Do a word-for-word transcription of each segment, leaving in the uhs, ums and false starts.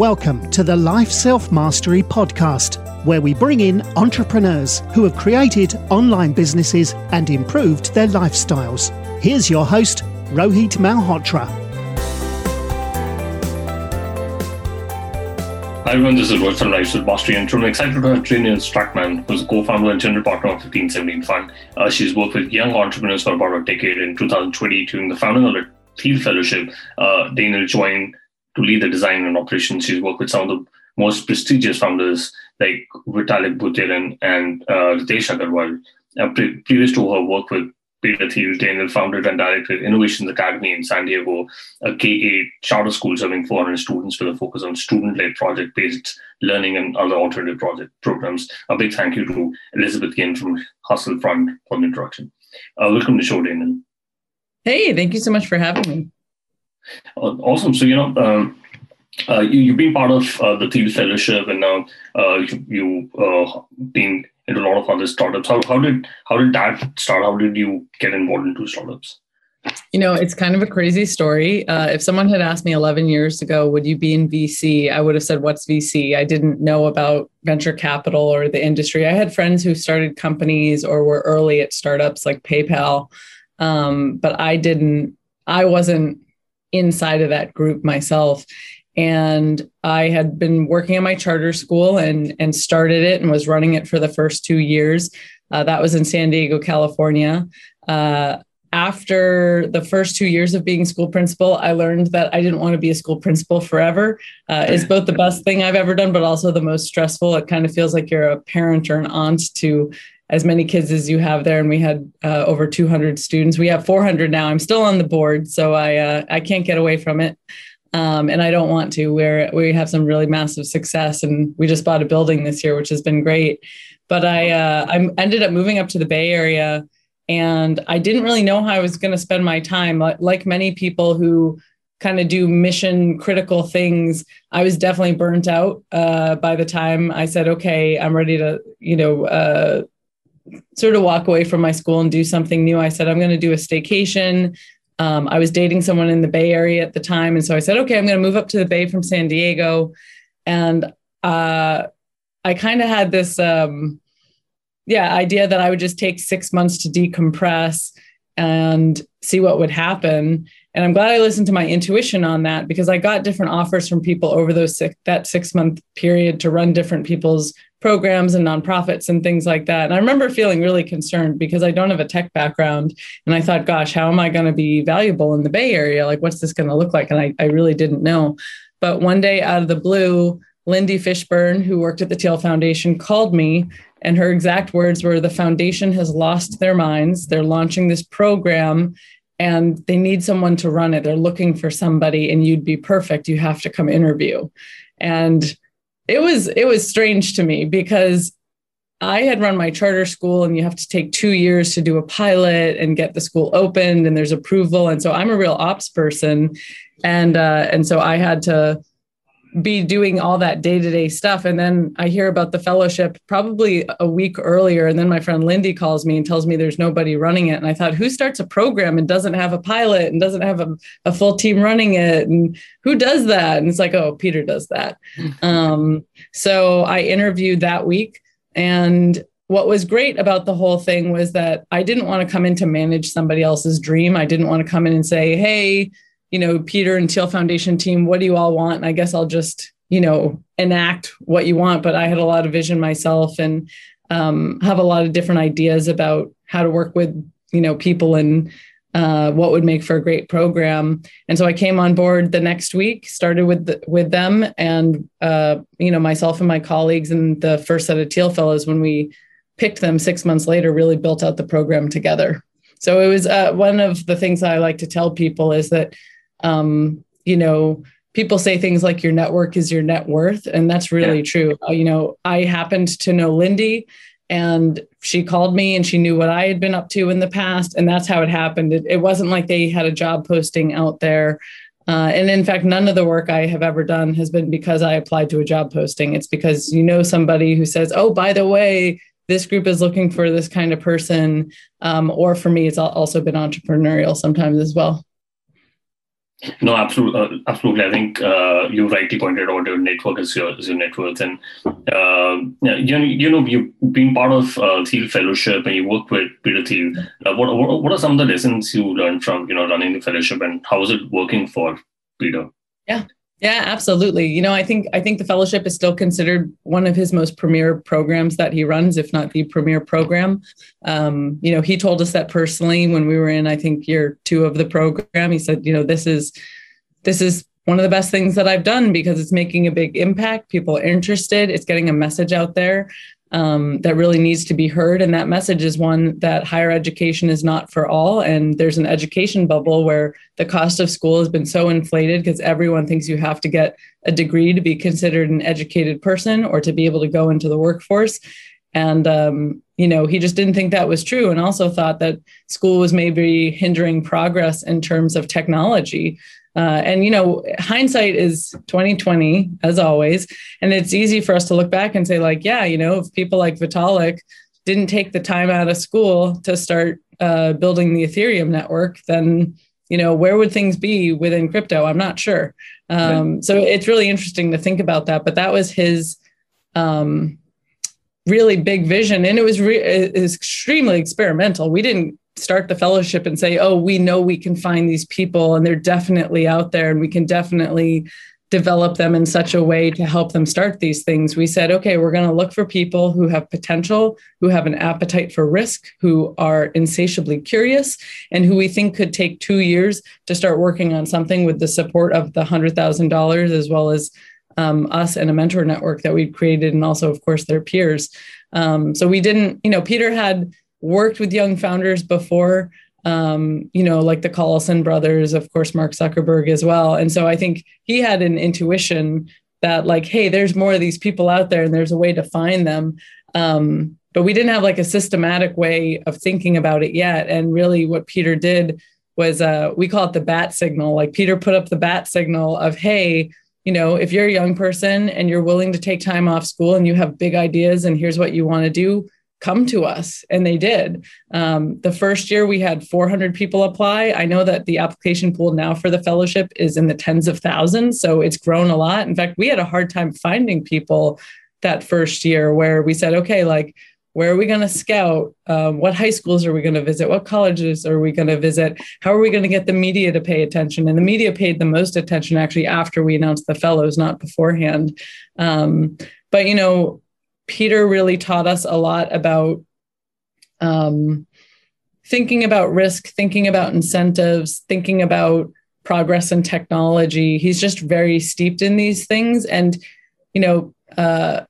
Welcome to the Life Self-Mastery Podcast, where we bring in entrepreneurs who have created online businesses and improved their lifestyles. Here's your host, Rohit Malhotra. Hi everyone, this is Rohit from Life Self-Mastery, and I'm excited to have Trina Strackman, who's a co-founder and general partner of fifteen seventeen Fund. Uh, she's worked with young entrepreneurs for about a decade. In two thousand twenty, during the founding of the Thiel Fellowship, uh, Dana joined to lead the design and operations. She's worked with some of the most prestigious founders like Vitalik Buterin and uh, Ritesh Agarwal. Uh, pre- previous to her work with Peter Thiel, Dana founded and directed Innovations Academy in San Diego, a K eight charter school serving four hundred students with a focus on student-led project-based learning and other alternative project programs. A big thank you to Elizabeth Ginn from Hustle Front for the introduction. Uh, welcome to the show, Dana. Hey, thank you so much for having me. Awesome. So, you know, um, uh, you, you've been part of uh, the Thiel Fellowship, and now uh, you've you, uh, been into a lot of other startups. How, how did how did that start? How did you get involved into startups? You know, it's kind of a crazy story. Uh, if someone had asked me eleven years ago, would you be in V C? I would have said, what's V C? I didn't know about venture capital or the industry. I had friends who started companies or were early at startups like PayPal, um, but I didn't, I wasn't inside of that group myself. And I had been working at my charter school and, and started it and was running it for the first two years. Uh, that was in San Diego, California. Uh, after the first two years of being school principal, I learned that I didn't want to be a school principal forever. Uh, it's both the best thing I've ever done, but also the most stressful. It kind of feels like you're a parent or an aunt to as many kids as you have there. And we had uh, over two hundred students. We have four hundred now. I'm still on the board, so I uh, I can't get away from it. Um, and I don't want to. We're, we have some really massive success, and we just bought a building this year, which has been great. But I uh, I ended up moving up to the Bay Area, and I didn't really know how I was going to spend my time. Like many people who kind of do mission critical things, I was definitely burnt out uh, by the time I said, okay, I'm ready to, you know, uh, sort of walk away from my school and do something new. I said, I'm going to do a staycation. Um, I was dating someone in the Bay Area at the time. And so I said, okay, I'm going to move up to the Bay from San Diego. And uh, I kind of had this, um, yeah, idea that I would just take six months to decompress and see what would happen. And I'm glad I listened to my intuition on that, because I got different offers from people over those six, that six month period to run different people's programs and nonprofits and things like that. And I remember feeling really concerned because I don't have a tech background. And I thought, gosh, how am I going to be valuable in the Bay Area? Like, what's this going to look like? And I, I really didn't know. But one day out of the blue, Lindy Fishburne, who worked at the Thiel Foundation, called me, and her exact words were, the foundation has lost their minds. They're launching this program and they need someone to run it. They're looking for somebody, and you'd be perfect. You have to come interview. And It was it was strange to me, because I had run my charter school, and you have to take two years to do a pilot and get the school opened, and there's approval. And so I'm a real ops person. And uh, and so I had to be doing all that day-to-day stuff. And then I hear about the fellowship probably a week earlier. And then my friend Lindy calls me and tells me there's nobody running it. And I thought, who starts a program and doesn't have a pilot and doesn't have a, a full team running it? And who does that? And it's like, oh, Peter does that. Um, so I interviewed that week. And what was great about the whole thing was that I didn't want to come in to manage somebody else's dream. I didn't want to come in and say, hey, you know, Peter and Thiel Foundation team, what do you all want? And I guess I'll just, you know, enact what you want. But I had a lot of vision myself, and um, have a lot of different ideas about how to work with, you know, people and uh, what would make for a great program. And so I came on board the next week, started with the, with them, and, uh, you know, myself and my colleagues and the first set of Thiel Fellows, when we picked them six months later, really built out the program together. So it was uh, one of the things I like to tell people is that, Um, you know, people say things like your network is your net worth. And that's really yeah. true. You know, I happened to know Lindy, and she called me, and she knew what I had been up to in the past. And that's how it happened. It, it wasn't like they had a job posting out there. Uh, and in fact, none of the work I have ever done has been because I applied to a job posting. It's because, you know, somebody who says, oh, by the way, this group is looking for this kind of person. Um, or for me, it's also been entrepreneurial sometimes as well. No, absolutely. Uh, absolutely. I think uh, you rightly pointed out your network is your, is your net worth. And, uh, you, know, you know, you've been part of uh, Thiel Fellowship and you work with Peter Thiel. Uh, what, what what are some of the lessons you learned from, you know, running the fellowship, and how is it working for Peter? Yeah. Yeah, absolutely. You know, I think I think the fellowship is still considered one of his most premier programs that he runs, if not the premier program. Um, you know, he told us that personally when we were in, I think, year two of the program. He said, you know, this is this is one of the best things that I've done because it's making a big impact. People are interested. It's getting a message out there um, that really needs to be heard. And that message is one that higher education is not for all. And there's an education bubble where the cost of school has been so inflated because everyone thinks you have to get a degree to be considered an educated person or to be able to go into the workforce. And, um, you know, he just didn't think that was true, and also thought that school was maybe hindering progress in terms of technology. Uh, and, you know, hindsight is twenty twenty, as always. And it's easy for us to look back and say, like, yeah, you know, if people like Vitalik didn't take the time out of school to start uh, building the Ethereum network, then, you know, where would things be within crypto? I'm not sure. Um, right. So it's really interesting to think about that. But that was his um, really big vision. And it was, re- it was extremely experimental. We didn't start the fellowship and say, oh, we know we can find these people and they're definitely out there and we can definitely develop them in such a way to help them start these things. We said, okay, we're going to look for people who have potential, who have an appetite for risk, who are insatiably curious, and who we think could take two years to start working on something with the support of the one hundred thousand dollars, as well as um, us and a mentor network that we've created, and also, of course, their peers. Um, so we didn't, you know, Peter had worked with young founders before, um, you know, like the Collison brothers, of course, Mark Zuckerberg as well. And so I think he had an intuition that, like, hey, there's more of these people out there and there's a way to find them. Um, but we didn't have like a systematic way of thinking about it yet. And really what Peter did was, uh, we call it the bat signal. Like, Peter put up the bat signal of, hey, you know, if you're a young person and you're willing to take time off school and you have big ideas and here's what you want to do, come to us. And they did. Um, the first year we had four hundred people apply. I know that the application pool now for the fellowship is in the tens of thousands. So it's grown a lot. In fact, we had a hard time finding people that first year, where we said, okay, like, where are we going to scout? Um, what high schools are we going to visit? What colleges are we going to visit? How are we going to get the media to pay attention? And the media paid the most attention actually after we announced the fellows, not beforehand. Um, but, you know, Peter really taught us a lot about um, thinking about risk, thinking about incentives, thinking about progress in technology. He's just very steeped in these things. And, you know, uh,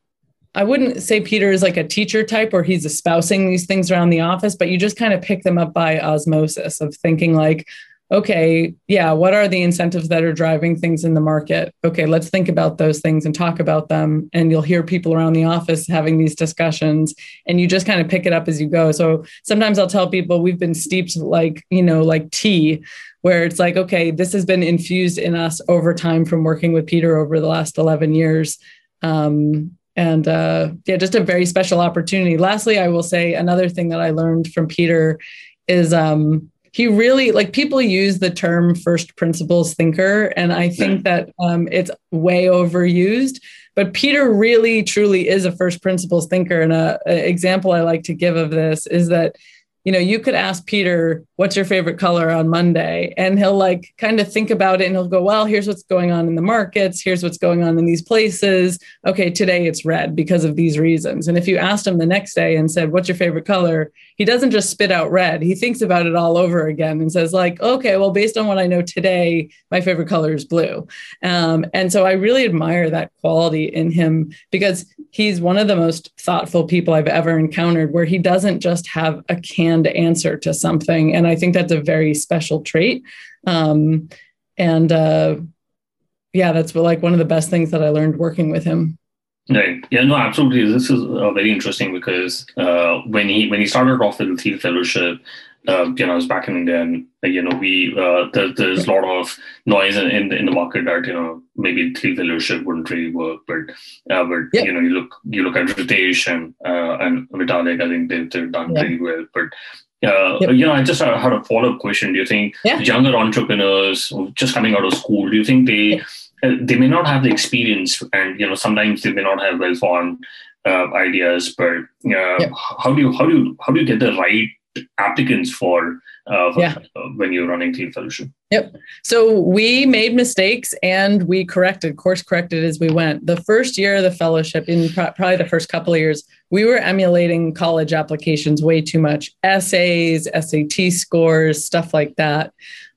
I wouldn't say Peter is like a teacher type where he's espousing these things around the office, but you just kind of pick them up by osmosis of thinking like, okay, yeah, what are the incentives that are driving things in the market? Okay, let's think about those things and talk about them. And you'll hear people around the office having these discussions, and you just kind of pick it up as you go. So sometimes I'll tell people we've been steeped like, you know, like tea, where it's like, okay, this has been infused in us over time from working with Peter over the last eleven years. Um, and uh, yeah, just a very special opportunity. Lastly, I will say another thing that I learned from Peter is, um, he really, like, people use the term first principles thinker, and I think that um, it's way overused, but Peter really truly is a first principles thinker. And a, a example I like to give of this is that, you know, you could ask Peter, what's your favorite color on Monday? And he'll like kind of think about it and he'll go, well, here's what's going on in the markets. Here's what's going on in these places. Okay, today it's red because of these reasons. And if you asked him the next day and said, what's your favorite color? He doesn't just spit out red. He thinks about it all over again and says like, okay, well, based on what I know today, my favorite color is blue. Um, and so I really admire that quality in him, because he's one of the most thoughtful people I've ever encountered, where he doesn't just have a canned answer to something. And I think that's a very special trait. Um, and uh, yeah, that's like one of the best things that I learned working with him. Right. Yeah, no, absolutely. This is uh, very interesting because uh, when he when he started off with the Thiel Fellowship, uh, you know, I was back in India, and you know, we uh, there, there's a lot of noise in, in in the market that, you know, maybe Thiel Fellowship wouldn't really work, but uh, but yeah. you know, you look you look at Ritesh and uh, and Vitalik, I think they've they've done yeah. really well, but Uh, yep. You know, I just had a follow-up question. Do you think yeah. younger entrepreneurs just coming out of school, do you think they uh, they may not have the experience, and you know sometimes they may not have well-formed uh, ideas, but uh, yep. how do you how do you how do you get the right applicants for, uh, for yeah. uh, when you're running Thiel Fellowship? Yep. So we made mistakes and we corrected, course corrected as we went. The first year of the fellowship, in pro- probably the first couple of years, we were emulating college applications way too much. Essays, S A T scores, stuff like that.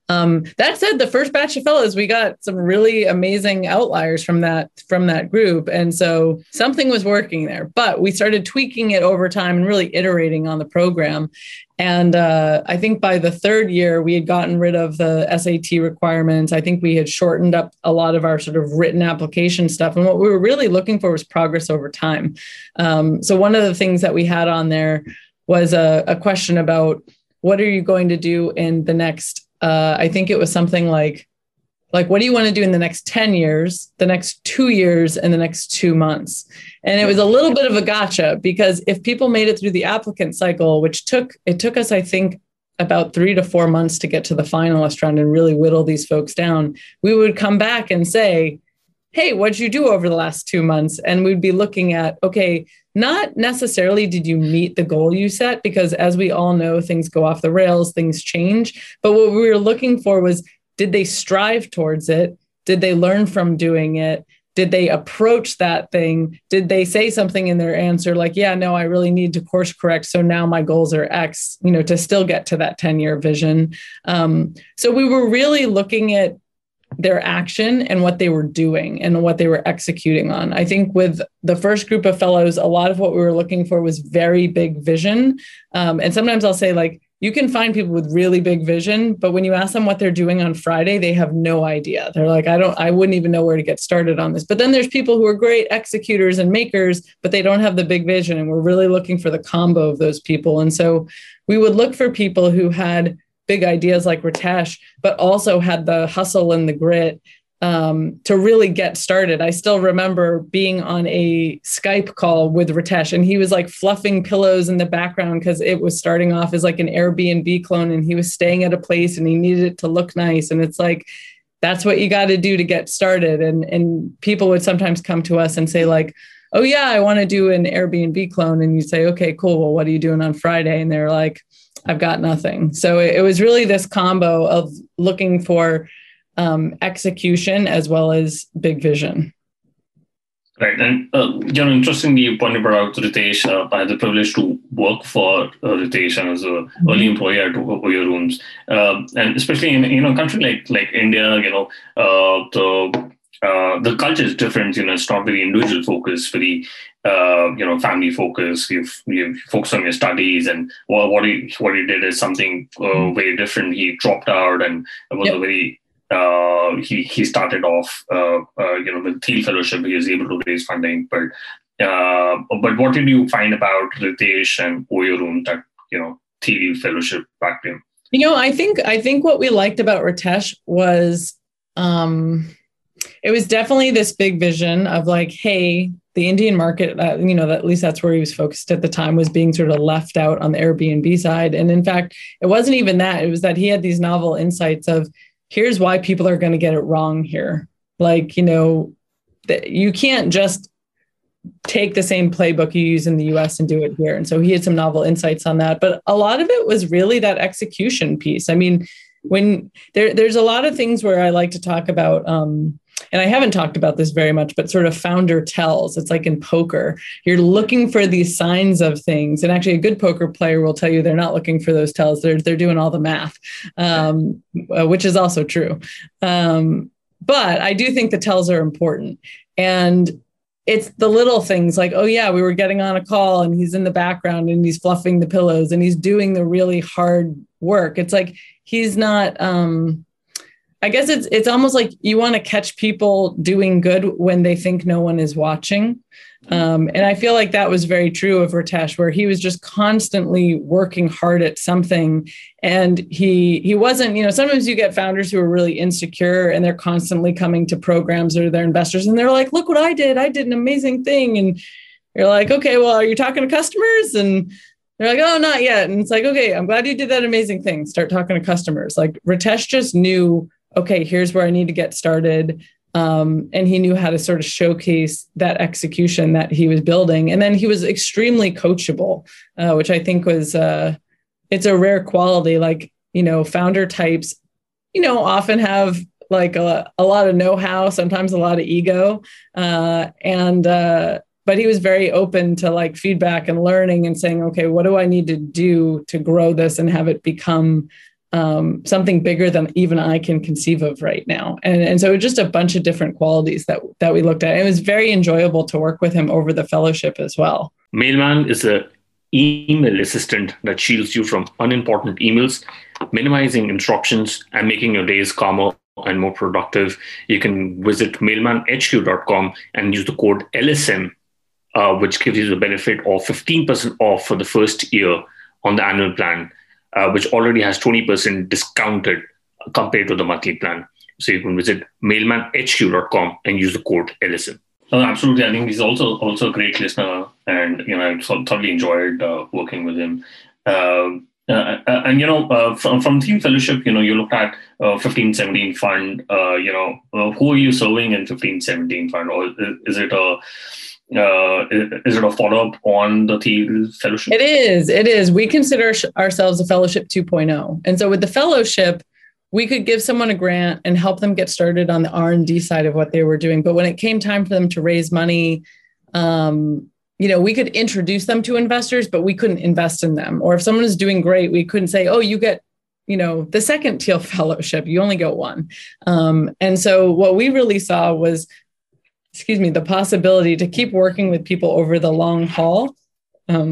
Um, that said, the first batch of fellows, we got some really amazing outliers from that from that group. And so something was working there, but we started tweaking it over time and really iterating on the program. And uh, I think by the third year, we had gotten rid of the S A T requirements. I think we had shortened up a lot of our sort of written application stuff. And what we were really looking for was progress over time. Um, so one of the things that we had on there was a, a question about, what are you going to do in the next Uh, I think it was something like, like, what do you want to do in the next ten years, the next two years, and the next two months? And it was a little bit of a gotcha, because if people made it through the applicant cycle, which took, it took us, I think, about three to four months to get to the finalist round and really whittle these folks down, we would come back and say, hey, what'd you do over the last two months? And we'd be looking at, okay, not necessarily did you meet the goal you set, because as we all know, things go off the rails, things change. But what we were looking for was, did they strive towards it? Did they learn from doing it? Did they approach that thing? Did they say something in their answer like, yeah, no, I really need to course correct, so now my goals are X, you know, to still get to that ten-year vision. Um, so we were really looking at their action and what they were doing and what they were executing on. I think with the first group of fellows, a lot of what we were looking for was very big vision. Um, and sometimes I'll say, like, you can find people with really big vision, but when you ask them what they're doing on Friday, they have no idea. They're like, I don't, I wouldn't even know where to get started on this. But then there's people who are great executors and makers, but they don't have the big vision. And we're really looking for the combo of those people. And so we would look for people who had big ideas like Ritesh, but also had the hustle and the grit um, to really get started. I still remember being on a Skype call with Ritesh, and he was like fluffing pillows in the background because it was starting off as like an Airbnb clone, and he was staying at a place and he needed it to look nice. And it's like, that's what you got to do to get started. And, and people would sometimes come to us and say like, oh yeah, I want to do an Airbnb clone. And you say, okay, cool. Well, what are you doing on Friday? And they're like, I've got nothing. So it was really this combo of looking for um, execution as well as big vision. Right. And, uh, you know, interestingly, you pointed out Ritesh. Uh, I had the privilege to work for uh, Ritesh, and as an early employee at O Y O Rooms. Um, and especially in, you know, a country like, like India, you know, uh, the Uh, the culture is different. You know, it's not very individual focused, very uh, you know family focused. You you focus on your studies, and well, what he what he did is something uh, very different. He dropped out, and it was yep. a very uh, he he started off uh, uh, you know with Thiel Fellowship. He was able to raise funding, but uh, but what did you find about Ritesh and O Y O Room that you know Thiel Fellowship backed him? You know, I think I think what we liked about Ritesh was. Um, It was definitely this big vision of like, hey, the Indian market, uh, you know, at least that's where he was focused at the time, was being sort of left out on the Airbnb side. And in fact, it wasn't even that. It was that he had these novel insights of, here's why people are going to get it wrong here. Like, you know, th- you can't just take the same playbook you use in the U S and do it here. And so he had some novel insights on that. But a lot of it was really that execution piece. I mean, when there, there's a lot of things where I like to talk about, um, and I haven't talked about this very much, but sort of founder tells. It's like in poker, you're looking for these signs of things. And actually a good poker player will tell you they're not looking for those tells. They're, they're doing all the math, um, which is also true. Um, but I do think the tells are important. And it's the little things like, oh yeah, we were getting on a call and he's in the background and he's fluffing the pillows and he's doing the really hard work. It's like, he's not... Um, I guess it's it's almost like you want to catch people doing good when they think no one is watching. Um, and I feel like that was very true of Ritesh, where he was just constantly working hard at something. And he he wasn't, you know, sometimes you get founders who are really insecure and they're constantly coming to programs or their investors and they're like, look what I did. I did an amazing thing. And you're like, okay, well, are you talking to customers? And They're like, oh, not yet. And it's like, okay, I'm glad you did that amazing thing. Start talking to customers. Like Ritesh just knew, okay, here's where I need to get started. Um, and he knew how to sort of showcase that execution that he was building. And then he was extremely coachable, uh, which I think was, uh, it's a rare quality. Like, you know, founder types, you know, often have like a, a lot of know-how, sometimes a lot of ego. Uh, and, uh, but he was very open to like feedback and learning and saying, okay, what do I need to do to grow this and have it become Um, something bigger than even I can conceive of right now. And, and so just a bunch of different qualities that, that we looked at. It was very enjoyable to work with him over the fellowship as well. Mailman is an email assistant that shields you from unimportant emails, minimizing interruptions and making your days calmer and more productive. You can visit mailman h q dot com and use the code L S M, uh, which gives you the benefit of fifteen percent off for the first year on the annual plan. Uh, which already has twenty percent discounted compared to the monthly plan. So you can visit mailman h q dot com and use the code L S M. Oh, absolutely. I think he's also also a great listener, and you know I thoroughly enjoyed uh, working with him. Uh, uh, and you know, uh, from from Thiel Fellowship, you know, you looked at uh, fifteen seventeen Fund. Uh, you know, uh, who are you serving in fifteen seventeen Fund, or is it a Uh, is it a follow-up on the Thiel Fellowship? It is. It is. We consider sh- ourselves a Fellowship two point oh. And so with the Fellowship, we could give someone a grant and help them get started on the R and D side of what they were doing. But when it came time for them to raise money, um, you know, we could introduce them to investors, but we couldn't invest in them. Or if someone is doing great, we couldn't say, oh, you get, you know, the second Thiel Fellowship, you only get one. Um, and so what we really saw was excuse me, the possibility to keep working with people over the long haul um,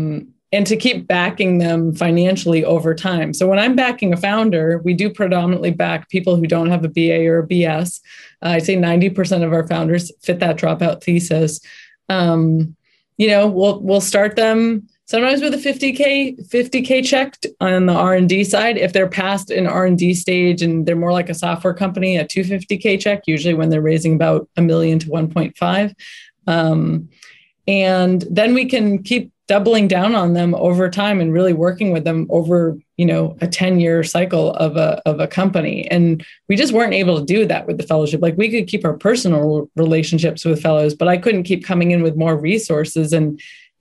and to keep backing them financially over time. So when I'm backing a founder, we do predominantly back people who don't have a B A or a B S. Uh, I'd say ninety percent of our founders fit that dropout thesis. Um, you know, we'll we'll start them sometimes with a fifty K check on the R and D side. If they're past an R and D stage and they're more like a software company, a two hundred fifty K check, usually when they're raising about a million to one point five. Um, and then we can keep doubling down on them over time and really working with them over, you know, a ten year cycle of a, of a company. And we just weren't able to do that with the fellowship. Like we could keep our personal relationships with fellows, but I couldn't keep coming in with more resources. And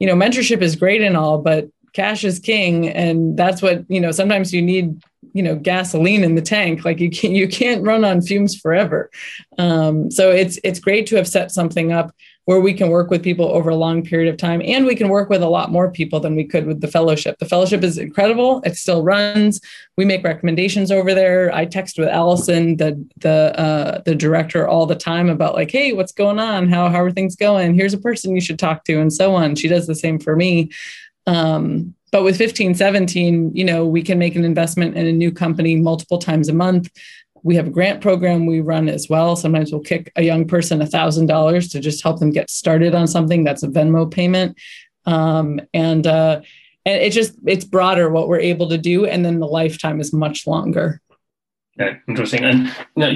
you know, mentorship is great and all, but cash is king. And that's what, you know, sometimes you need, you know, gasoline in the tank. Like you can't, you can't run on fumes forever. Um, so it's, it's great to have set something up where we can work with people over a long period of time. And we can work with a lot more people than we could with the fellowship. The fellowship is incredible. It still runs. We make recommendations over there. I text with Allison, the, the, uh, the director, all the time about like, hey, what's going on? How, how are things going? Here's a person you should talk to, and so on. She does the same for me. Um, but with fifteen seventeen, you know, we can make an investment in a new company multiple times a month. We have a grant program we run as well. Sometimes we'll kick a young person one thousand dollars to just help them get started on something. That's a Venmo payment. Um, and uh, and it's just, it's broader what we're able to do. And then the lifetime is much longer. Yeah, interesting. And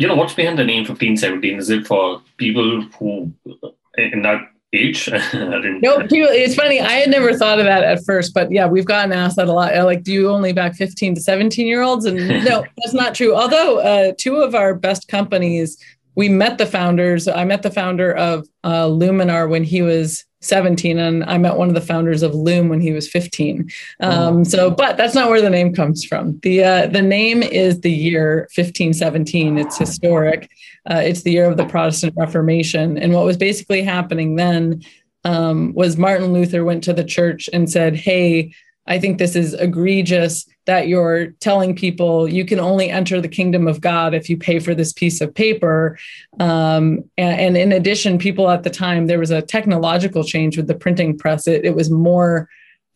you know, what's behind the name fifteen seventeen? Is it for people who in that age? No, people, it's funny. I had never thought of that at first, but yeah, we've gotten asked that a lot. Like, do you only back fifteen to seventeen year olds? And no, that's not true. Although uh, two of our best companies, we met the founders. I met the founder of uh, Luminar when he was seventeen, and I met one of the founders of Loom when he was fifteen. Um, oh. So, but that's not where the name comes from. The uh, the name is the year fifteen seventeen. It's historic. Uh, it's the year of the Protestant Reformation. And what was basically happening then um, was Martin Luther went to the church and said, hey, I think this is egregious that you're telling people you can only enter the kingdom of God if you pay for this piece of paper. Um, and, and in addition, people at the time, there was a technological change with the printing press. It, it was more,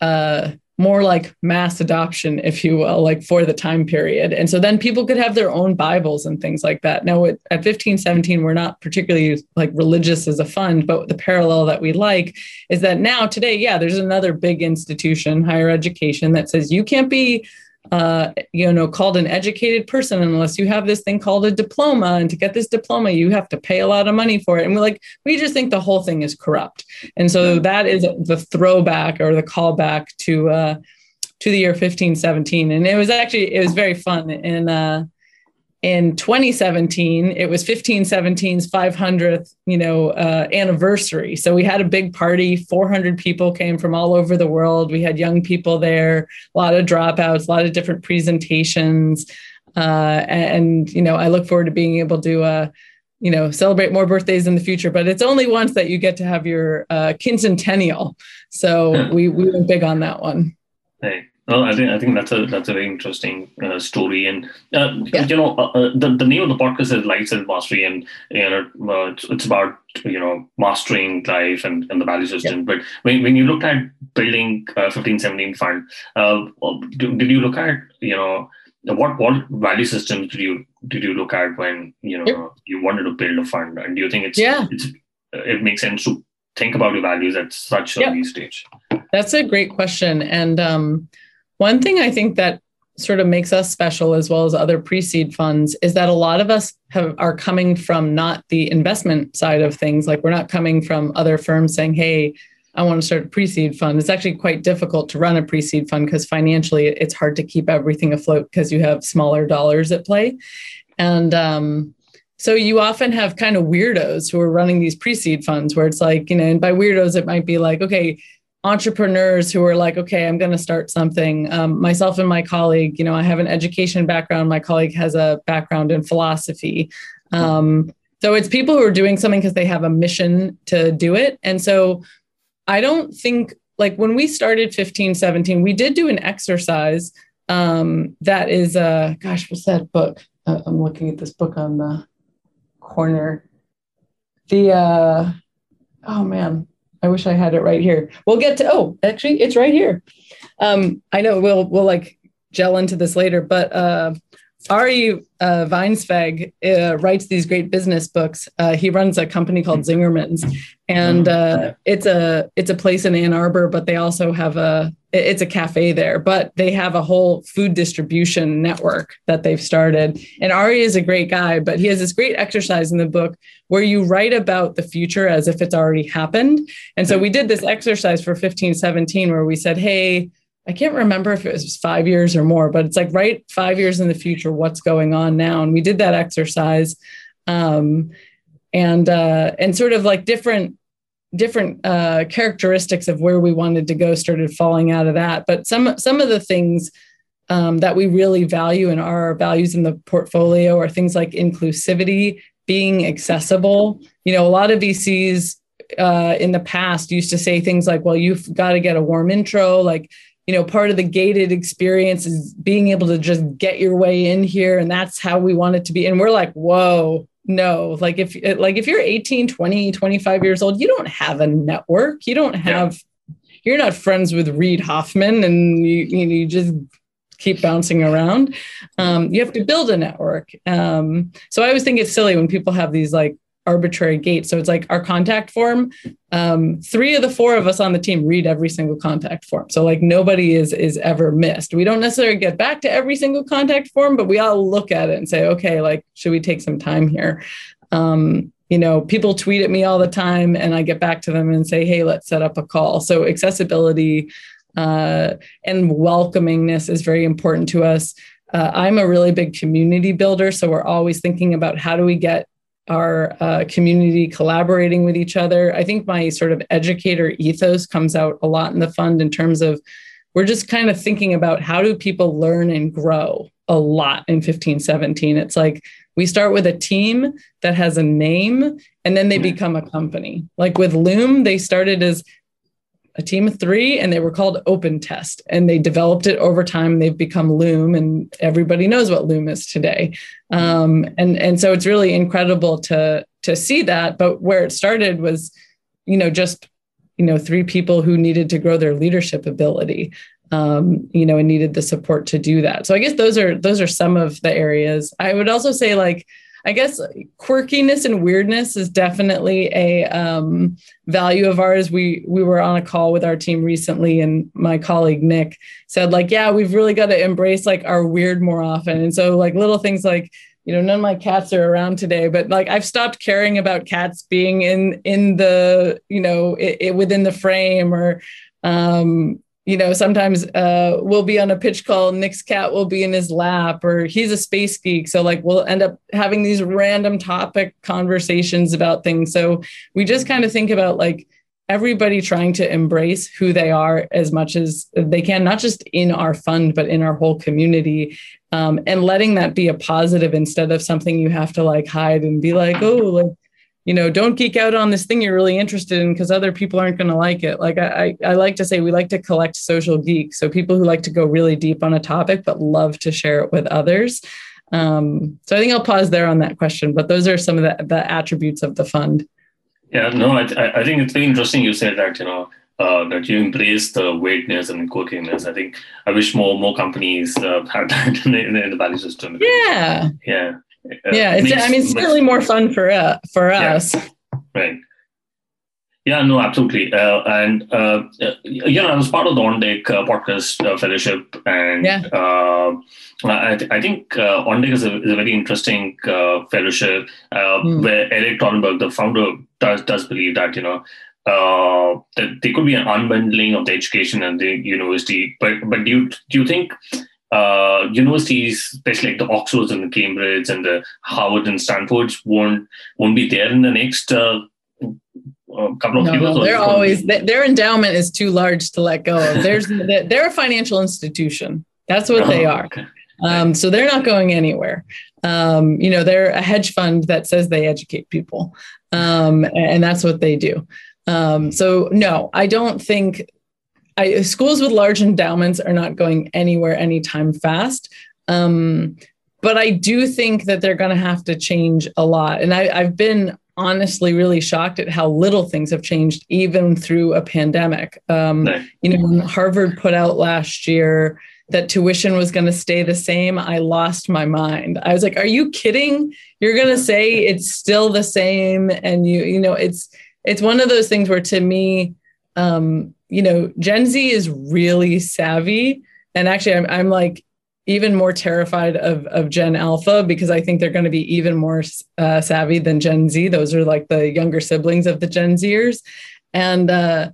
uh, more like mass adoption, if you will, like for the time period. And so then people could have their own Bibles and things like that. Now at fifteen seventeen, we're not particularly like religious as a fund, but the parallel that we like is that now today, yeah, there's another big institution, higher education, that says you can't be, uh, you know, called an educated person unless you have this thing called a diploma. And to get this diploma, you have to pay a lot of money for it. And we're like, we just think the whole thing is corrupt. And so that is the throwback or the callback to uh, to the year fifteen seventeen. And it was actually, it was very fun. And uh, in twenty seventeen, it was fifteen seventeen's five hundredth, you know, uh, anniversary. So we had a big party. four hundred people came from all over the world. We had young people there, a lot of dropouts, a lot of different presentations. Uh, and, you know, I look forward to being able to, uh, you know, celebrate more birthdays in the future, but it's only once that you get to have your uh, quincentennial. So we, we went big on that one. Hey, well, I think I think that's a that's a very interesting uh, story, and uh, yeah. you know, uh, the the name of the podcast is Life Self-Mastery, and you know, uh, it's, it's about you know mastering life and, and the value system. Yeah. But when when you looked at building uh, fifteen seventeen Fund, uh, did you look at you know? What what value systems did you did you look at when you know you wanted to build a fund? And do you think it's, yeah. it's it makes sense to think about your values at such an yep. early stage? That's a great question. And um, one thing I think that sort of makes us special as well as other pre-seed funds is that a lot of us have, are coming from not the investment side of things. Like we're not coming from other firms saying, hey, I want to start a pre-seed fund. It's actually quite difficult to run a pre-seed fund because financially it's hard to keep everything afloat because you have smaller dollars at play. And um, so you often have kind of weirdos who are running these pre-seed funds where it's like, you know, and by weirdos, it might be like, okay, entrepreneurs who are like, okay, I'm going to start something. Um, myself and my colleague, you know, I have an education background. My colleague has a background in philosophy. Um, so it's people who are doing something because they have a mission to do it. And so I don't think, like when we started fifteen seventeen, we did do an exercise um, that is, uh, gosh, what's that book? Uh, I'm looking at this book on the corner. The, uh, oh man, I wish I had it right here. We'll get to, oh, actually it's right here. Um, I know we'll, we'll like gel into this later, but uh, Ari uh, Weinzweig uh, writes these great business books. Uh, he runs a company called Zingerman's, and uh, it's a it's a place in Ann Arbor, but they also have a it's a cafe there. But they have a whole food distribution network that they've started. And Ari is a great guy, but he has this great exercise in the book where you write about the future as if it's already happened. And so we did this exercise for fifteen seventeen where we said, "Hey." I can't remember if it was five years or more, but it's like, right, five years in the future, what's going on now? And we did that exercise um, and uh, and sort of like different different uh, characteristics of where we wanted to go started falling out of that. But some some of the things um, that we really value and are our values in the portfolio are things like inclusivity, being accessible. You know, a lot of V Cs uh, in the past used to say things like, well, you've got to get a warm intro, like, you know, part of the gated experience is being able to just get your way in here. And that's how we want it to be. And we're like, whoa, no, like if like if you're eighteen, twenty, twenty-five years old, you don't have a network. You don't have yeah. you're not friends with Reid Hoffman and you, you, know, you just keep bouncing around. Um, you have to build a network. Um, so I always think it's silly when people have these like arbitrary gate. So it's like our contact form, um, three of the four of us on the team read every single contact form. So like nobody is, is ever missed. We don't necessarily get back to every single contact form, but we all look at it and say, okay, like, should we take some time here? Um, you know, people tweet at me all the time and I get back to them and say, hey, let's set up a call. So accessibility uh, and welcomingness is very important to us. Uh, I'm a really big community builder. So we're always thinking about how do we get our uh, community collaborating with each other. I think my sort of educator ethos comes out a lot in the fund in terms of we're just kind of thinking about how do people learn and grow a lot in fifteen seventeen. It's like we start with a team that has a name and then they become a company. Like with Loom, they started as a team of three and they were called OpenTest and they developed it over time. They've become Loom and everybody knows what Loom is today. Um, and, and so it's really incredible to, to see that, but where it started was, you know, just, you know, three people who needed to grow their leadership ability, um, you know, and needed the support to do that. So I guess those are, those are some of the areas. I would also say like, I guess quirkiness and weirdness is definitely a um, value of ours. We we were on a call with our team recently and my colleague, Nick, said like, yeah, we've really got to embrace like our weird more often. And so like little things like, you know, none of my cats are around today, but like I've stopped caring about cats being in in the, you know, it, it within the frame or, um, you know, sometimes uh, we'll be on a pitch call, Nick's cat will be in his lap, or he's a space geek. So like, we'll end up having these random topic conversations about things. So we just kind of think about like everybody trying to embrace who they are as much as they can, not just in our fund, but in our whole community, um, and letting that be a positive instead of something you have to like hide and be like, oh, like, you know, don't geek out on this thing you're really interested in because other people aren't going to like it. Like I, I like to say, we like to collect social geeks. So people who like to go really deep on a topic, but love to share it with others. Um, so I think I'll pause there on that question, but those are some of the, the attributes of the fund. Yeah, no, I, I think it's very interesting you said that, you know, uh, that you embrace the weirdness and quirkiness. I think I wish more more companies uh, had that in the, in the value system. Yeah. Yeah. Uh, yeah, it's, makes, I mean, it's certainly more fun for uh, for us. Yeah, right. Yeah, no, absolutely. Uh, and, uh, you know, I was part of the OnDeck uh, podcast uh, fellowship. And yeah. uh, I, th- I think uh, OnDeck is a, is a very interesting uh, fellowship uh, mm. where Eric Tollenberg, the founder, does, does believe that, you know, uh, that there could be an unbundling of the education and the university. But but do you, do you think... Uh, universities, especially like the Oxfords and the Cambridge and the Harvard and Stanfords, won't won't be there in the next uh, uh, couple of no, years. No, they're always be... their endowment is too large to let go of. There's they're a financial institution. That's what oh, they are. Okay. Um, so they're not going anywhere. Um, you know, they're a hedge fund that says they educate people, um, and that's what they do. Um, so no, I don't think. I, schools with large endowments are not going anywhere anytime fast. Um, but I do think that they're going to have to change a lot. And I, I've been honestly really shocked at how little things have changed, even through a pandemic. Um, no. You know, when Harvard put out last year that tuition was going to stay the same, I lost my mind. I was like, are you kidding? You're going to say it's still the same. And, you you know, it's it's one of those things where to me, um, you know, Gen Z is really savvy. And actually, I'm, I'm like even more terrified of, of Gen Alpha because I think they're going to be even more uh, savvy than Gen Z. Those are like the younger siblings of the Gen Zers. And uh,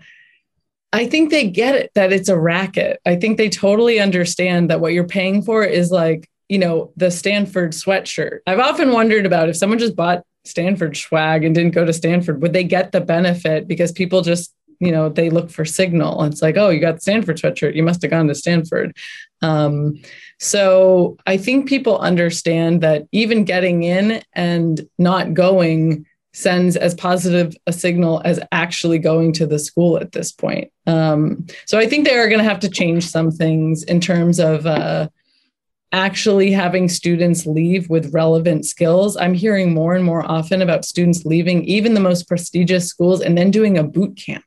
I think they get it that it's a racket. I think they totally understand that what you're paying for is like, you know, the Stanford sweatshirt. I've often wondered about if someone just bought Stanford swag and didn't go to Stanford, would they get the benefit because people just, you know, they look for signal. It's like, oh, you got Stanford sweatshirt. You must have gone to Stanford. Um, so I think people understand that even getting in and not going sends as positive a signal as actually going to the school at this point. Um, so I think they are going to have to change some things in terms of uh, actually having students leave with relevant skills. I'm hearing more and more often about students leaving even the most prestigious schools and then doing a boot camp.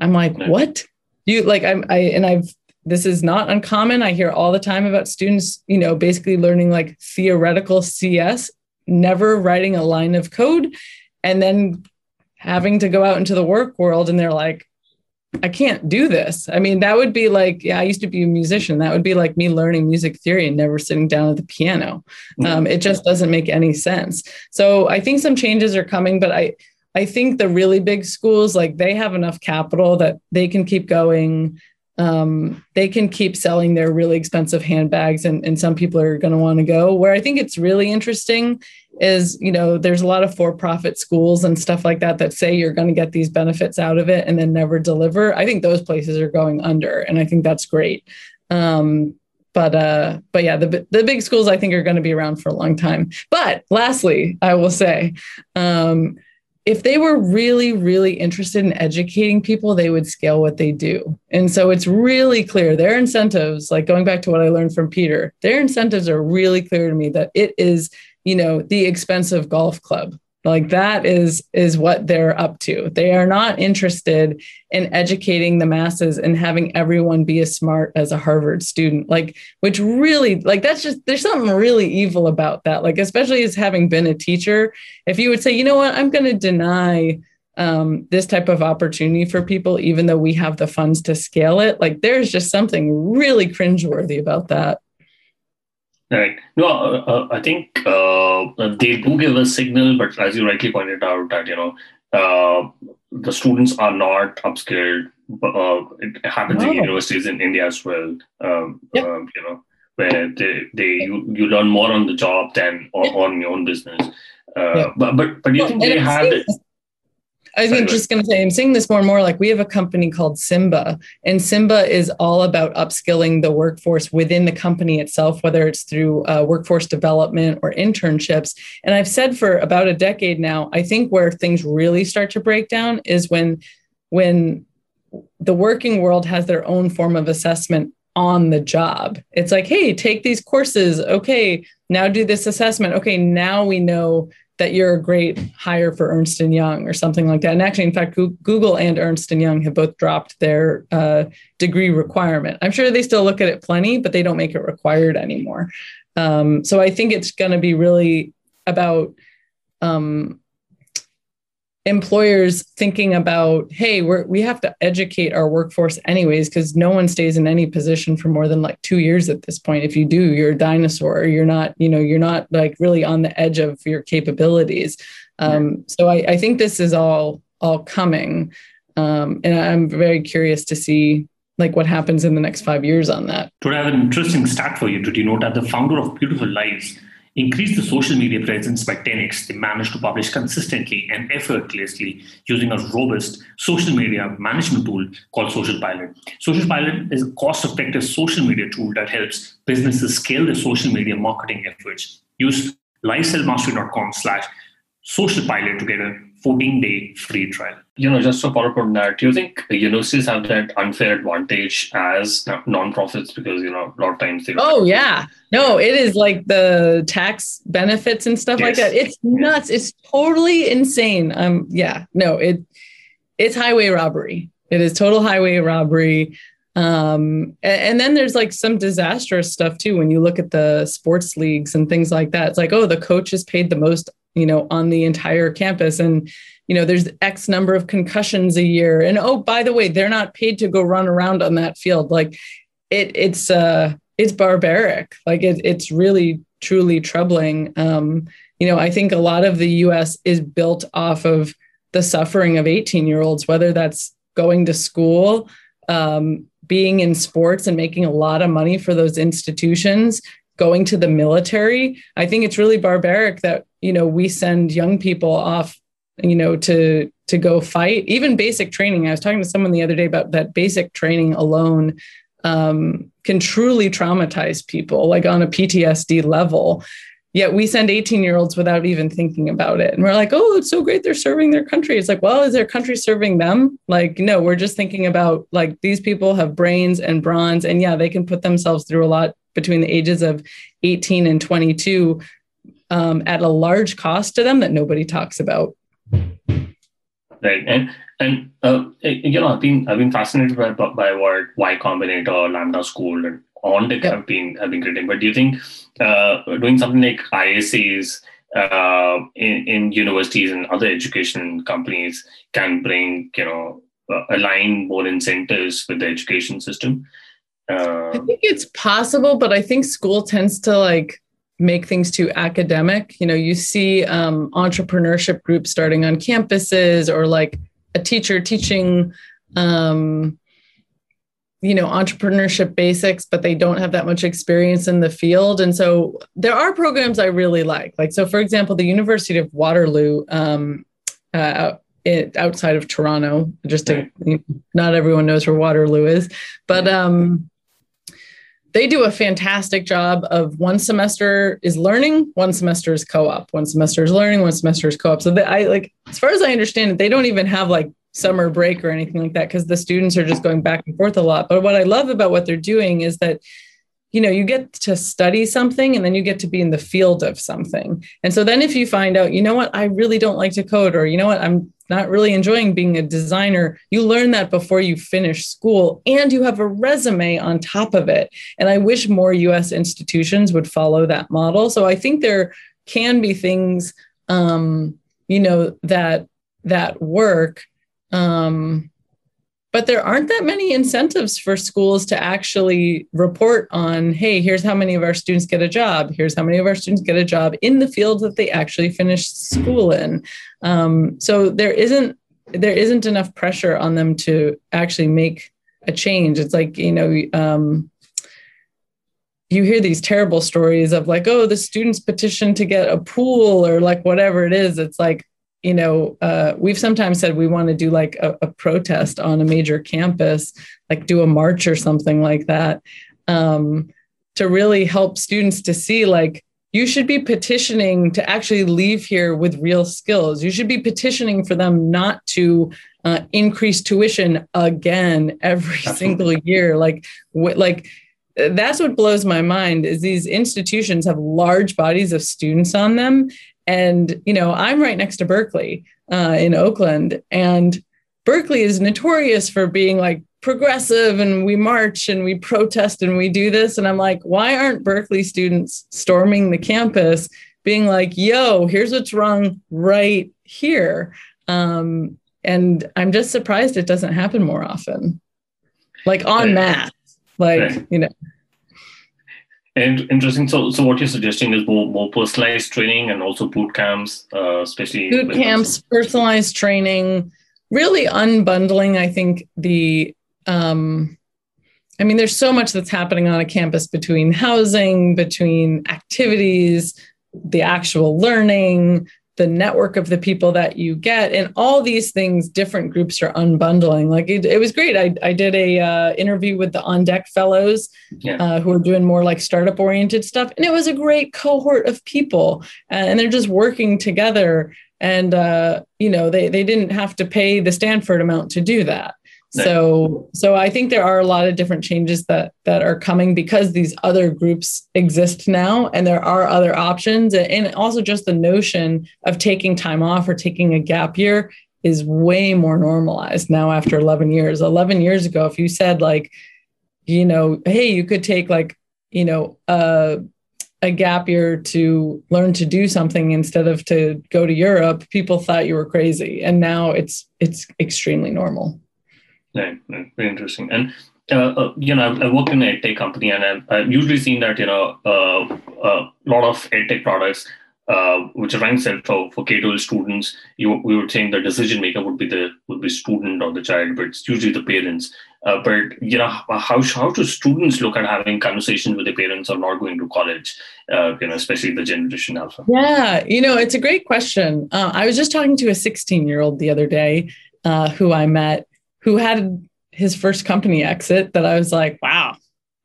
I'm like, what? You like, I'm, I, and I've, this is not uncommon. I hear all the time about students, you know, basically learning like theoretical C S, never writing a line of code, and then having to go out into the work world. And they're like, I can't do this. I mean, that would be like, yeah, I used to be a musician. That would be like me learning music theory and never sitting down at the piano. Um, it just doesn't make any sense. So I think some changes are coming, but I, I think the really big schools, like they have enough capital that they can keep going. Um, they can keep selling their really expensive handbags and, and some people are going to want to go. Where I think it's really interesting is, you know, there's a lot of for-profit schools and stuff like that, that say you're going to get these benefits out of it and then never deliver. I think those places are going under. And I think that's great. Um, But uh, but yeah, the the big schools I think are going to be around for a long time. But lastly, I will say, um, if they were really, really interested in educating people, they would scale what they do. And so it's really clear their incentives, like going back to what I learned from Peter, their incentives are really clear to me that it is, you know, the expensive golf club. Like that is, is what they're up to. They are not interested in educating the masses and having everyone be as smart as a Harvard student, like, which really, like, that's just, there's something really evil about that. Like, especially as having been a teacher, if you would say, you know what, I'm going to deny um, this type of opportunity for people, even though we have the funds to scale it, like, there's just something really cringeworthy about that. Right. No, uh, I think uh, they do give a signal, but as you rightly pointed out, that, you know, uh, the students are not upskilled uh, it happens oh. in universities in India as well. Um, yeah. um, you know, where they, they you, you learn more on the job than on, yeah. on your own business. Uh, yeah. But but but you well, think they I'm have seeing, the, I was sorry, just going to say, I'm seeing this more and more. Like, we have a company called Simba, and Simba is all about upskilling the workforce within the company itself, whether it's through uh, workforce development or internships. And I've said for about a decade now, I think where things really start to break down is when when the working world has their own form of assessment on the job. It's like, hey, take these courses. Okay, now do this assessment. Okay, now we know that you're a great hire for Ernst and Young or something like that. And actually, in fact, Google and Ernst and Young have both dropped their uh, degree requirement. I'm sure they still look at it plenty, but they don't make it required anymore. Um, so I think it's going to be really about um, employers thinking about, hey, we're, we have to educate our workforce anyways, because no one stays in any position for more than like two years at this point. If you do, you're a dinosaur. You're not, you know, you're not like really on the edge of your capabilities. Um, yeah. So I, I think this is all all coming, um, and I'm very curious to see like what happens in the next five years on that. Today, I have an interesting stat for you. Did you know that the founder of Beautiful Lives increased the social media presence by ten x. They managed to publish consistently and effortlessly using a robust social media management tool called Social Pilot. Social Pilot is a cost-effective social media tool that helps businesses scale their social media marketing efforts. Use lifestylemastery.com slash social pilot to get a fourteen day free trial. You know, just to follow up on that, do you think universities have that unfair advantage as nonprofits? Because, you know, a lot of times they... Oh, yeah. No, it is like the tax benefits and stuff yes. like that. It's nuts. Yes. It's totally insane. Um, yeah, no, it it's highway robbery. It is total highway robbery. Um, and, and then there's like some disastrous stuff too. When you look at the sports leagues and things like that, it's like, oh, the coach is paid the most, you know, on the entire campus. And, you know, there's X number of concussions a year. And, oh, by the way, they're not paid to go run around on that field. Like it, it's, uh, it's barbaric. Like it, it's really, truly troubling. Um, you know, I think a lot of the U S is built off of the suffering of eighteen year olds, whether that's going to school, um, being in sports and making a lot of money for those institutions, going to the military. I think it's really barbaric that, you know, we send young people off, you know, to, to go fight. Even basic training. I was talking to someone the other day about that basic training alone um, can truly traumatize people, like on a P T S D level. Yet we send eighteen year olds without even thinking about it. And we're like, oh, it's so great. They're serving their country. It's like, well, is their country serving them? Like, no, we're just thinking about like these people have brains and bronze. And yeah, they can put themselves through a lot between the ages of eighteen and twenty-two um, at a large cost to them that nobody talks about. Right. And, and uh, you know, I've been, I've been fascinated by, by what Y Combinator, Lambda School, and OnDeck yep. have been have been creating. But do you think uh, doing something like I A Cs uh, in, in universities and other education companies can bring, you know, uh, align more incentives with the education system? Uh, I think it's possible, but I think school tends to like make things too academic. You know, you see um, entrepreneurship groups starting on campuses, or like a teacher teaching, um, you know, entrepreneurship basics, but they don't have that much experience in the field. And so there are programs I really like. Like, so for example, the University of Waterloo, um, uh, it, outside of Toronto, just to, you know, not everyone knows where Waterloo is, but um, they do a fantastic job of one semester is learning, one semester is co-op, one semester is learning, one semester is co-op. So they, I like, as far as I understand it, they don't even have like summer break or anything like that, because the students are just going back and forth a lot. But what I love about what they're doing is that, you know, you get to study something and then you get to be in the field of something. And so then if you find out, you know what, I really don't like to code, or, you know what, I'm not really enjoying being a designer, you learn that before you finish school, and you have a resume on top of it. And I wish more U S institutions would follow that model. So I think there can be things, um, you know, that that work. Um, but there aren't that many incentives for schools to actually report on, hey, here's how many of our students get a job. Here's how many of our students get a job in the field that they actually finished school in. Um, so there isn't there isn't enough pressure on them to actually make a change. It's like, you know, um, you hear these terrible stories of like, oh, the students petitioned to get a pool or like whatever it is. It's like, you know, uh, we've sometimes said we want to do like a, a protest on a major campus, like do a march or something like that, um, to really help students to see like, you should be petitioning to actually leave here with real skills. You should be petitioning for them not to uh, increase tuition again every single year. Like, wh- like that's what blows my mind is these institutions have large bodies of students on them. And, you know, I'm right next to Berkeley uh, in Oakland, and Berkeley is notorious for being like progressive, and we march and we protest and we do this. And I'm like, why aren't Berkeley students storming the campus being like, yo, here's what's wrong right here? Um, and I'm just surprised it doesn't happen more often, like en masse, like, right. you know. And interesting. So, so what you're suggesting is more, more personalized training and also boot camps, uh, especially boot camps, personalized training, really unbundling. I think the Um, I mean, there's so much that's happening on a campus between housing, between activities, the actual learning, the network of the people that you get, and all these things, different groups are unbundling. Like it, it was great. I, I did a uh, interview with the OnDeck fellows yeah. uh, who are doing more like startup oriented stuff. And it was a great cohort of people uh, and they're just working together. And, uh, you know, they, they didn't have to pay the Stanford amount to do that. So, so I think there are a lot of different changes that, that are coming because these other groups exist now, and there are other options. And also just the notion of taking time off or taking a gap year is way more normalized now after eleven years. eleven years ago, if you said like, you know, hey, you could take like, you know, uh, a gap year to learn to do something instead of to go to Europe, people thought you were crazy. And now it's, it's extremely normal. No, no, very interesting. And, uh, uh, you know, I, I work in an edtech company, and I've, I've usually seen that, you know, a uh, uh, lot of edtech products, uh, which are ranked for, for K twelve students, you we would think the decision maker would be the would be student or the child, but it's usually the parents. Uh, but, you know, how how do students look at having conversations with their parents or not going to college, uh, you know, especially the generation alpha? Yeah, you know, it's a great question. Uh, I was just talking to a sixteen-year-old the other day uh, who I met, who had his first company exit that I was like, wow,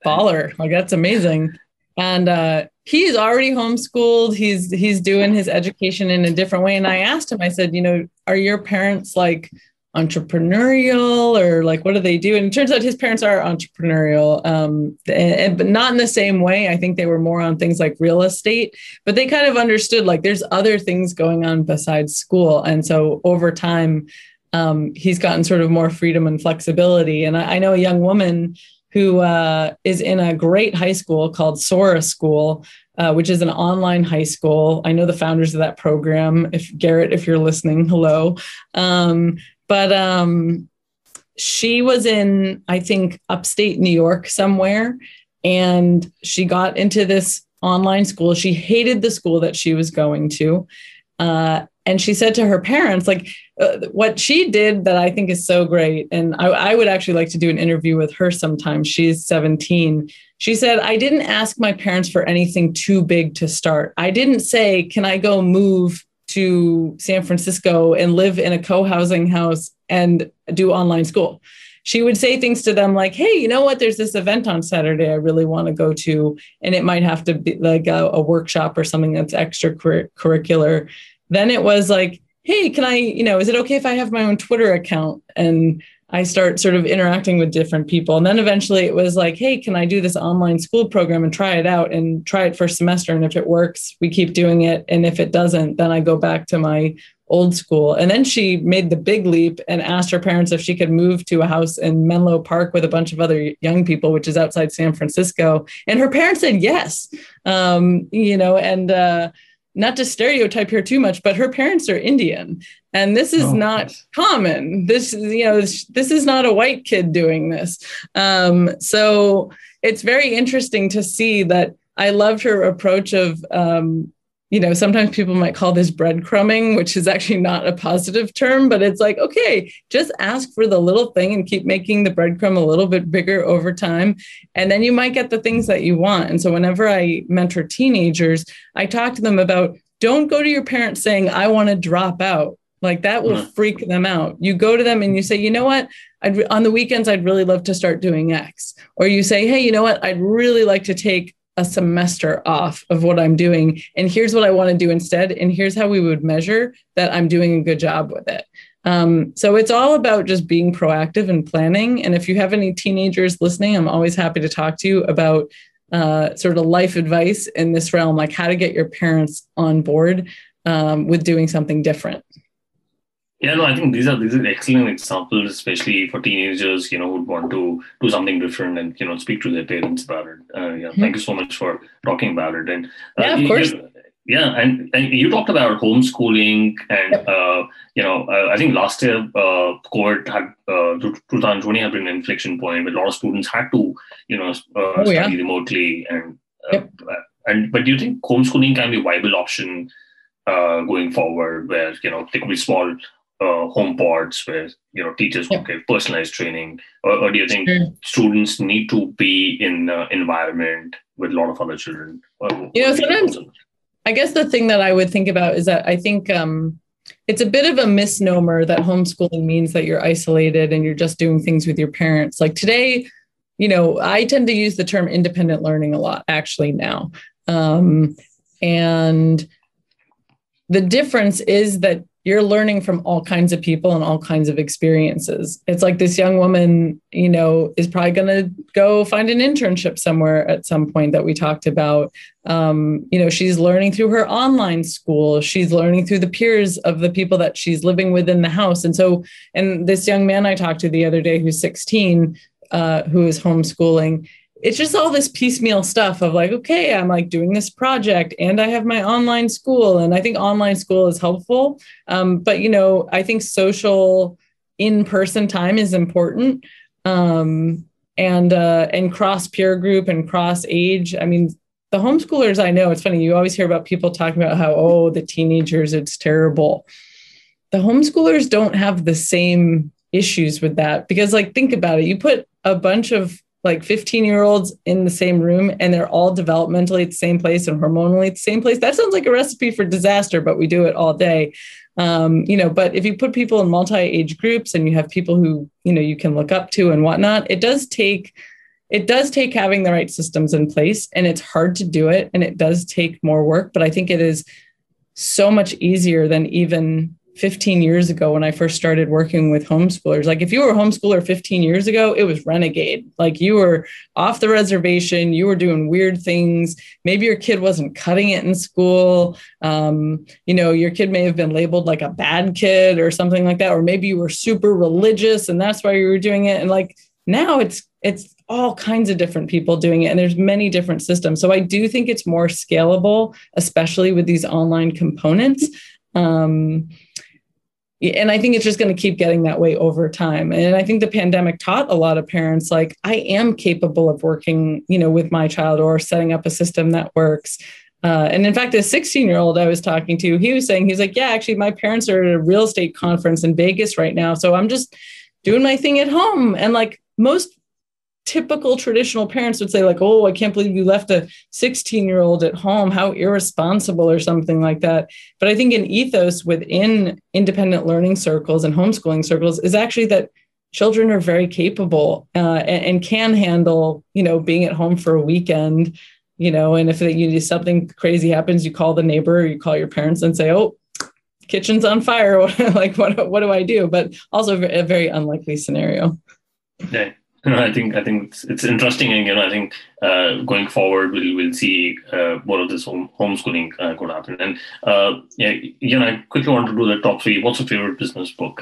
baller. Like, that's amazing. And uh, he's already homeschooled. He's, he's doing his education in a different way. And I asked him, I said, you know, are your parents like entrepreneurial or like, what do they do? And it turns out his parents are entrepreneurial, um, and, and, but not in the same way. I think they were more on things like real estate, but they kind of understood like there's other things going on besides school. And so over time, Um, he's gotten sort of more freedom and flexibility. And I, I know a young woman who uh, is in a great high school called Sora School, uh, which is an online high school. I know the founders of that program. If Garrett, if you're listening, hello. Um, but um, she was in, I think, upstate New York somewhere, and she got into this online school. She hated the school that she was going to. Uh, and she said to her parents, like, Uh, what she did that I think is so great, and I, I would actually like to do an interview with her sometime. She's seventeen. She said, I didn't ask my parents for anything too big to start. I didn't say, can I go move to San Francisco and live in a co-housing house and do online school? She would say things to them like, hey, you know what? There's this event on Saturday I really want to go to, and it might have to be like a, a workshop or something that's extracurricular. Then it was like, hey, can I, you know, is it okay if I have my own Twitter account? And I start sort of interacting with different people. And then eventually it was like, hey, can I do this online school program and try it out and try it for a semester? And if it works, we keep doing it. And if it doesn't, then I go back to my old school. And then she made the big leap and asked her parents if she could move to a house in Menlo Park with a bunch of other young people, which is outside San Francisco. And her parents said yes, um, you know, and, uh, not to stereotype her too much, but her parents are Indian, and this is oh, not gosh. common. This, you know, this is not a white kid doing this. Um, so it's very interesting to see that. I loved her approach of, um, you know, sometimes people might call this breadcrumbing, which is actually not a positive term, but it's like, okay, just ask for the little thing and keep making the breadcrumb a little bit bigger over time. And then you might get the things that you want. And so whenever I mentor teenagers, I talk to them about, don't go to your parents saying, I want to drop out. Like that will freak them out. You go to them and you say, you know what, I'd re- on the weekends, I'd really love to start doing X. Or you say, hey, you know what, I'd really like to take a semester off of what I'm doing. And here's what I want to do instead. And here's how we would measure that I'm doing a good job with it. Um, so it's all about just being proactive and planning. And if you have any teenagers listening, I'm always happy to talk to you about uh, sort of life advice in this realm, like how to get your parents on board um, with doing something different. Yeah, no, I think these are these are excellent examples, especially for teenagers, you know, who'd want to do something different and, you know, speak to their parents about it. Uh, yeah, mm-hmm. Thank you so much for talking about it. And uh, yeah, of course. You, yeah, and, and you talked about homeschooling and, yep. uh, you know, uh, I think last year, uh, COVID had, uh, twenty twenty had been an inflection point where a lot of students had to, you know, uh, oh, study yeah. remotely. And, uh, yep. and but do you think homeschooling can be a viable option uh, going forward where, you know, there could be small Uh, home pods where, you know, teachers will give personalized training, or, or do you think sure. students need to be in an environment with a lot of other children? Or, you know, sometimes I guess the thing that I would think about is that I think um, it's a bit of a misnomer that homeschooling means that you're isolated and you're just doing things with your parents. Like today, you know, I tend to use the term independent learning a lot actually now. Um, and the difference is that you're learning from all kinds of people and all kinds of experiences. It's like this young woman, you know, is probably going to go find an internship somewhere at some point that we talked about. Um, you know, she's learning through her online school. She's learning through the peers of the people that she's living with in the house. And so, and this young man I talked to the other day, who's sixteen, uh, who is homeschooling, it's just all this piecemeal stuff of like, okay, I'm like doing this project and I have my online school. And I think online school is helpful. Um, but, you know, I think social in-person time is important. Um, and, uh, and cross peer group and cross age. I mean, the homeschoolers I know, it's funny. You always hear about people talking about how, oh, the teenagers, it's terrible. The homeschoolers don't have the same issues with that because like, think about it. You put a bunch of like fifteen year olds in the same room and they're all developmentally at the same place and hormonally at the same place. That sounds like a recipe for disaster, but we do it all day. Um, you know, but if you put people in multi-age groups and you have people who, you know, you can look up to and whatnot, it does take, it does take having the right systems in place, and it's hard to do it. And it does take more work, but I think it is so much easier than even fifteen years ago when I first started working with homeschoolers. Like if you were a homeschooler fifteen years ago, it was renegade. Like you were off the reservation, you were doing weird things. Maybe your kid wasn't cutting it in school. Um, you know, your kid may have been labeled like a bad kid or something like that. Or maybe you were super religious and that's why you were doing it. And like now it's, it's all kinds of different people doing it. And there's many different systems. So I do think it's more scalable, especially with these online components. Um, And I think it's just going to keep getting that way over time. And I think the pandemic taught a lot of parents, like, I am capable of working, you know, with my child or setting up a system that works. Uh, and in fact, this sixteen year old I was talking to, he was saying, he's like, yeah, actually, my parents are at a real estate conference in Vegas right now. So I'm just doing my thing at home. And like most typical traditional parents would say like, oh, I can't believe you left a sixteen year old at home. How irresponsible or something like that. But I think an ethos within independent learning circles and homeschooling circles is actually that children are very capable uh, and, and can handle, you know, being at home for a weekend, you know, and if you do something crazy happens, you call the neighbor or you call your parents and say, oh, kitchen's on fire. Like, what, what do I do? But also a very unlikely scenario. Yeah. You know, I think I think it's, it's interesting, and you know, I think uh, going forward we'll we'll see uh, more of this home, homeschooling uh, could happen. And uh, yeah, you know, I quickly want to do the top three. What's your favorite business book?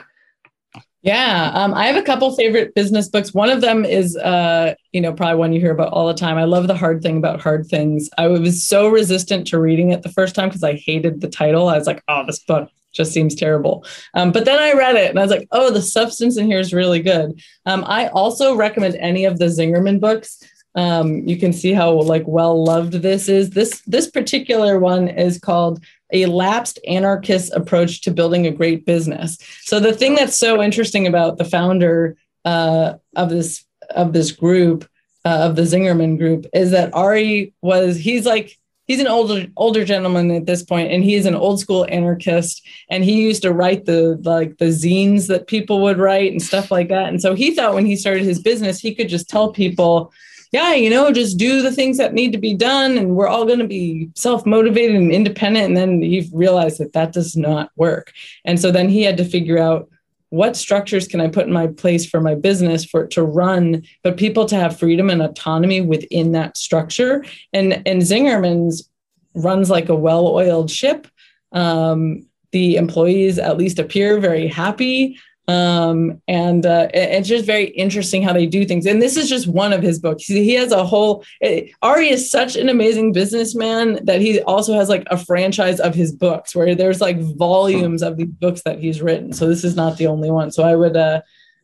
Yeah, um, I have a couple favorite business books. One of them is, uh, you know, probably one you hear about all the time. I love The Hard Thing About Hard Things. I was so resistant to reading it the first time because I hated the title. I was like, oh, this book just seems terrible. Um, but then I read it and I was like, oh, the substance in here is really good. Um, I also recommend any of the Zingerman books. Um, you can see how like well loved this is. This, this particular one is called A Lapsed Anarchist Approach to Building a Great Business. So the thing that's so interesting about the founder uh, of this of this group, uh, of the Zingerman group, is that Ari was, he's like, he's an older older gentleman at this point, and he's an old school anarchist. And he used to write the like the zines that people would write and stuff like that. And so he thought when he started his business, he could just tell people, yeah, you know, just do the things that need to be done, and we're all going to be self-motivated and independent. And then he realized that that does not work. And so then he had to figure out, what structures can I put in my place for my business for it to run, but people to have freedom and autonomy within that structure. And, and Zingerman's runs like a well-oiled ship. Um, the employees at least appear very happy. Um, and uh, it's just very interesting how they do things. And this is just one of his books. He has a whole, it, Ari is such an amazing businessman that he also has like a franchise of his books where there's like volumes of these books that he's written. So this is not the only one. So I would, uh,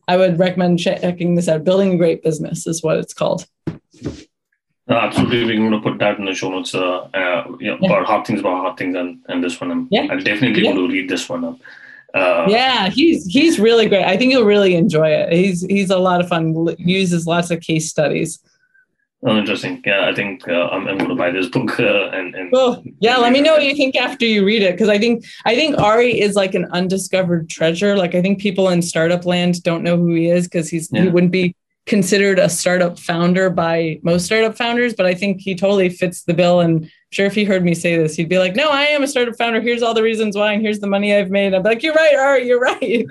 I would recommend checking this out. Building a Great Business is what it's called. No, absolutely. We're going to put that in the show notes, uh, uh, you know, yeah. about hot things, about hot things and, and this one. I'm, yeah. I'm definitely yeah. going to read this one up. Uh, yeah, he's he's really great. I think you'll really enjoy it. He's he's a lot of fun. Uses lots of case studies. Oh, interesting. Yeah, I think uh, I'm, I'm going to buy this book. Uh, and, and well, yeah, let me know what you think after you read it, because I think I think Ari is like an undiscovered treasure. Like I think people in startup land don't know who he is because he's yeah. he wouldn't be considered a startup founder by most startup founders, but I think he totally fits the bill. And I'm sure if he heard me say this, he'd be like, no, I am a startup founder. Here's all the reasons why, and here's the money I've made. I'm like, you're right, Ari, you're right.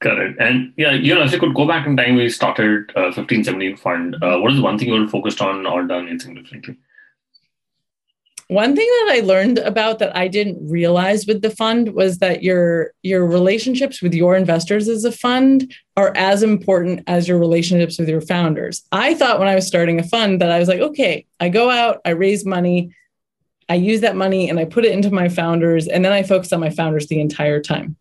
Got it. And yeah, you know, if you could go back in time, we started uh, fifteen seventeen Fund. Uh, what is one thing you were focused on or done anything differently? One thing that I learned about that I didn't realize with the fund was that your, your relationships with your investors as a fund are as important as your relationships with your founders. I thought when I was starting a fund that I was like, okay, I go out, I raise money, I use that money and I put it into my founders, and then I focus on my founders the entire time.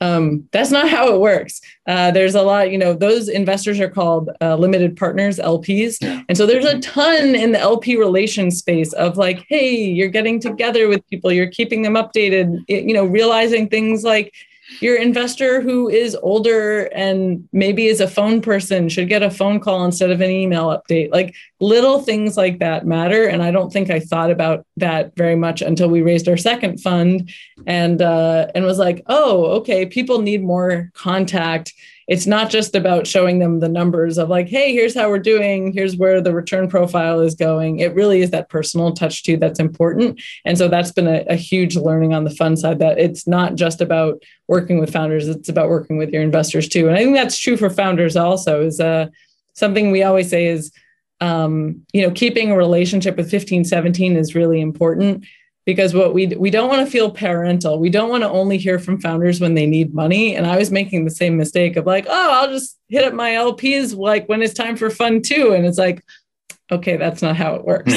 Um, that's not how it works. Uh, there's a lot, you know, those investors are called uh, limited partners, L Ps. Yeah. And so there's a ton in the L P relations space of like, hey, you're getting together with people, you're keeping them updated, it, you know, realizing things like your investor who is older and maybe is a phone person should get a phone call instead of an email update. Like little things like that matter. And I don't think I thought about that very much until we raised our second fund, and uh, and was like, oh, okay, people need more contact. It's not just about showing them the numbers of like, hey, here's how we're doing, here's where the return profile is going. It really is that personal touch too that's important. And so that's been a, a huge learning on the fund side, that it's not just about working with founders, it's about working with your investors too. And I think that's true for founders also, is uh, something we always say is, Um, you know, keeping a relationship with fifteen seventeen is really important, because what we we don't want to feel parental. We don't want to only hear from founders when they need money. And I was making the same mistake of like, oh, I'll just hit up my L Ps like when it's time for fun too. And it's like, okay, that's not how it works.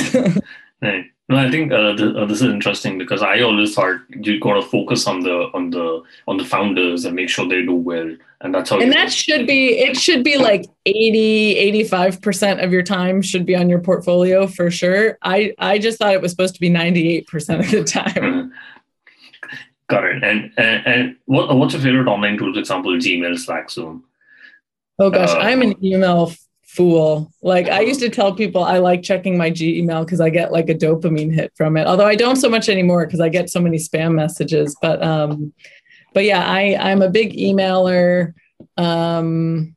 Right. No, I think uh, th- uh, this is interesting, because I always thought you got to focus on the on the on the founders and make sure they do well, and that's how. And that should be it should be like eighty, eighty-five percent of your time should be on your portfolio for sure. I, I just thought it was supposed to be ninety-eight percent of the time. Got it. And and, and what what's your favorite online tool? For example, Gmail, Slack, Zoom. Oh gosh, uh, I'm an email fool. Like I used to tell people I like checking my Gmail because I get like a dopamine hit from it. Although I don't so much anymore because I get so many spam messages. But um, but yeah, I, I'm a big emailer. Um,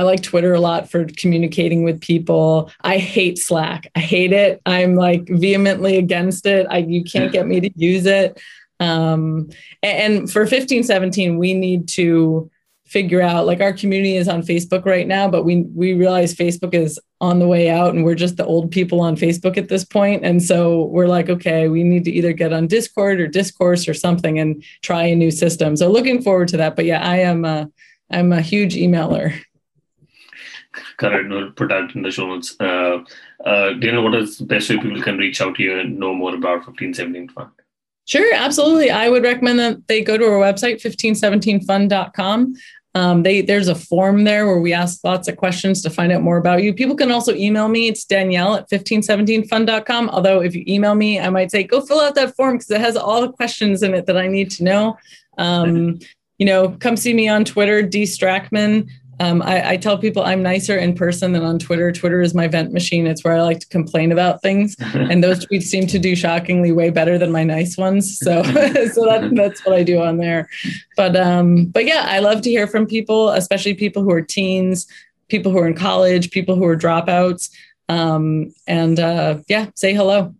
I like Twitter a lot for communicating with people. I hate Slack. I hate it. I'm like vehemently against it. I, you can't get me to use it. Um, and, and for fifteen seventeen, we need to figure out, like, our community is on Facebook right now, but we we realize Facebook is on the way out and we're just the old people on Facebook at this point. And so we're like, okay, we need to either get on Discord or Discourse or something and try a new system. So looking forward to that. But yeah, I am a, I'm a huge emailer. Correct. We'll put that in the show notes. Uh, uh, do you know what is the best way people can reach out to you and know more about fifteen seventeen Fund? Sure, absolutely. I would recommend that they go to our website, fifteen seventeen fund dot com. Um, they, there's a form there where we ask lots of questions to find out more about you. People can also email me. It's Danielle at fifteen seventeen fund dot com. Although if you email me, I might say, go fill out that form because it has all the questions in it that I need to know. Um, you know, come see me on Twitter, D Strackman. Um, I, I tell people I'm nicer in person than on Twitter. Twitter is my vent machine. It's where I like to complain about things. And those tweets seem to do shockingly way better than my nice ones. So, so that, that's what I do on there. But, um, but yeah, I love to hear from people, especially people who are teens, people who are in college, people who are dropouts. Um, and uh, yeah, say hello.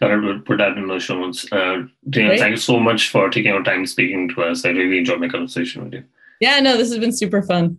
Got it. We'll put that in the show notes. Uh, Daniel, Great. Thank you so much for taking your time speaking to us. I really enjoyed my conversation with you. Yeah, no, this has been super fun.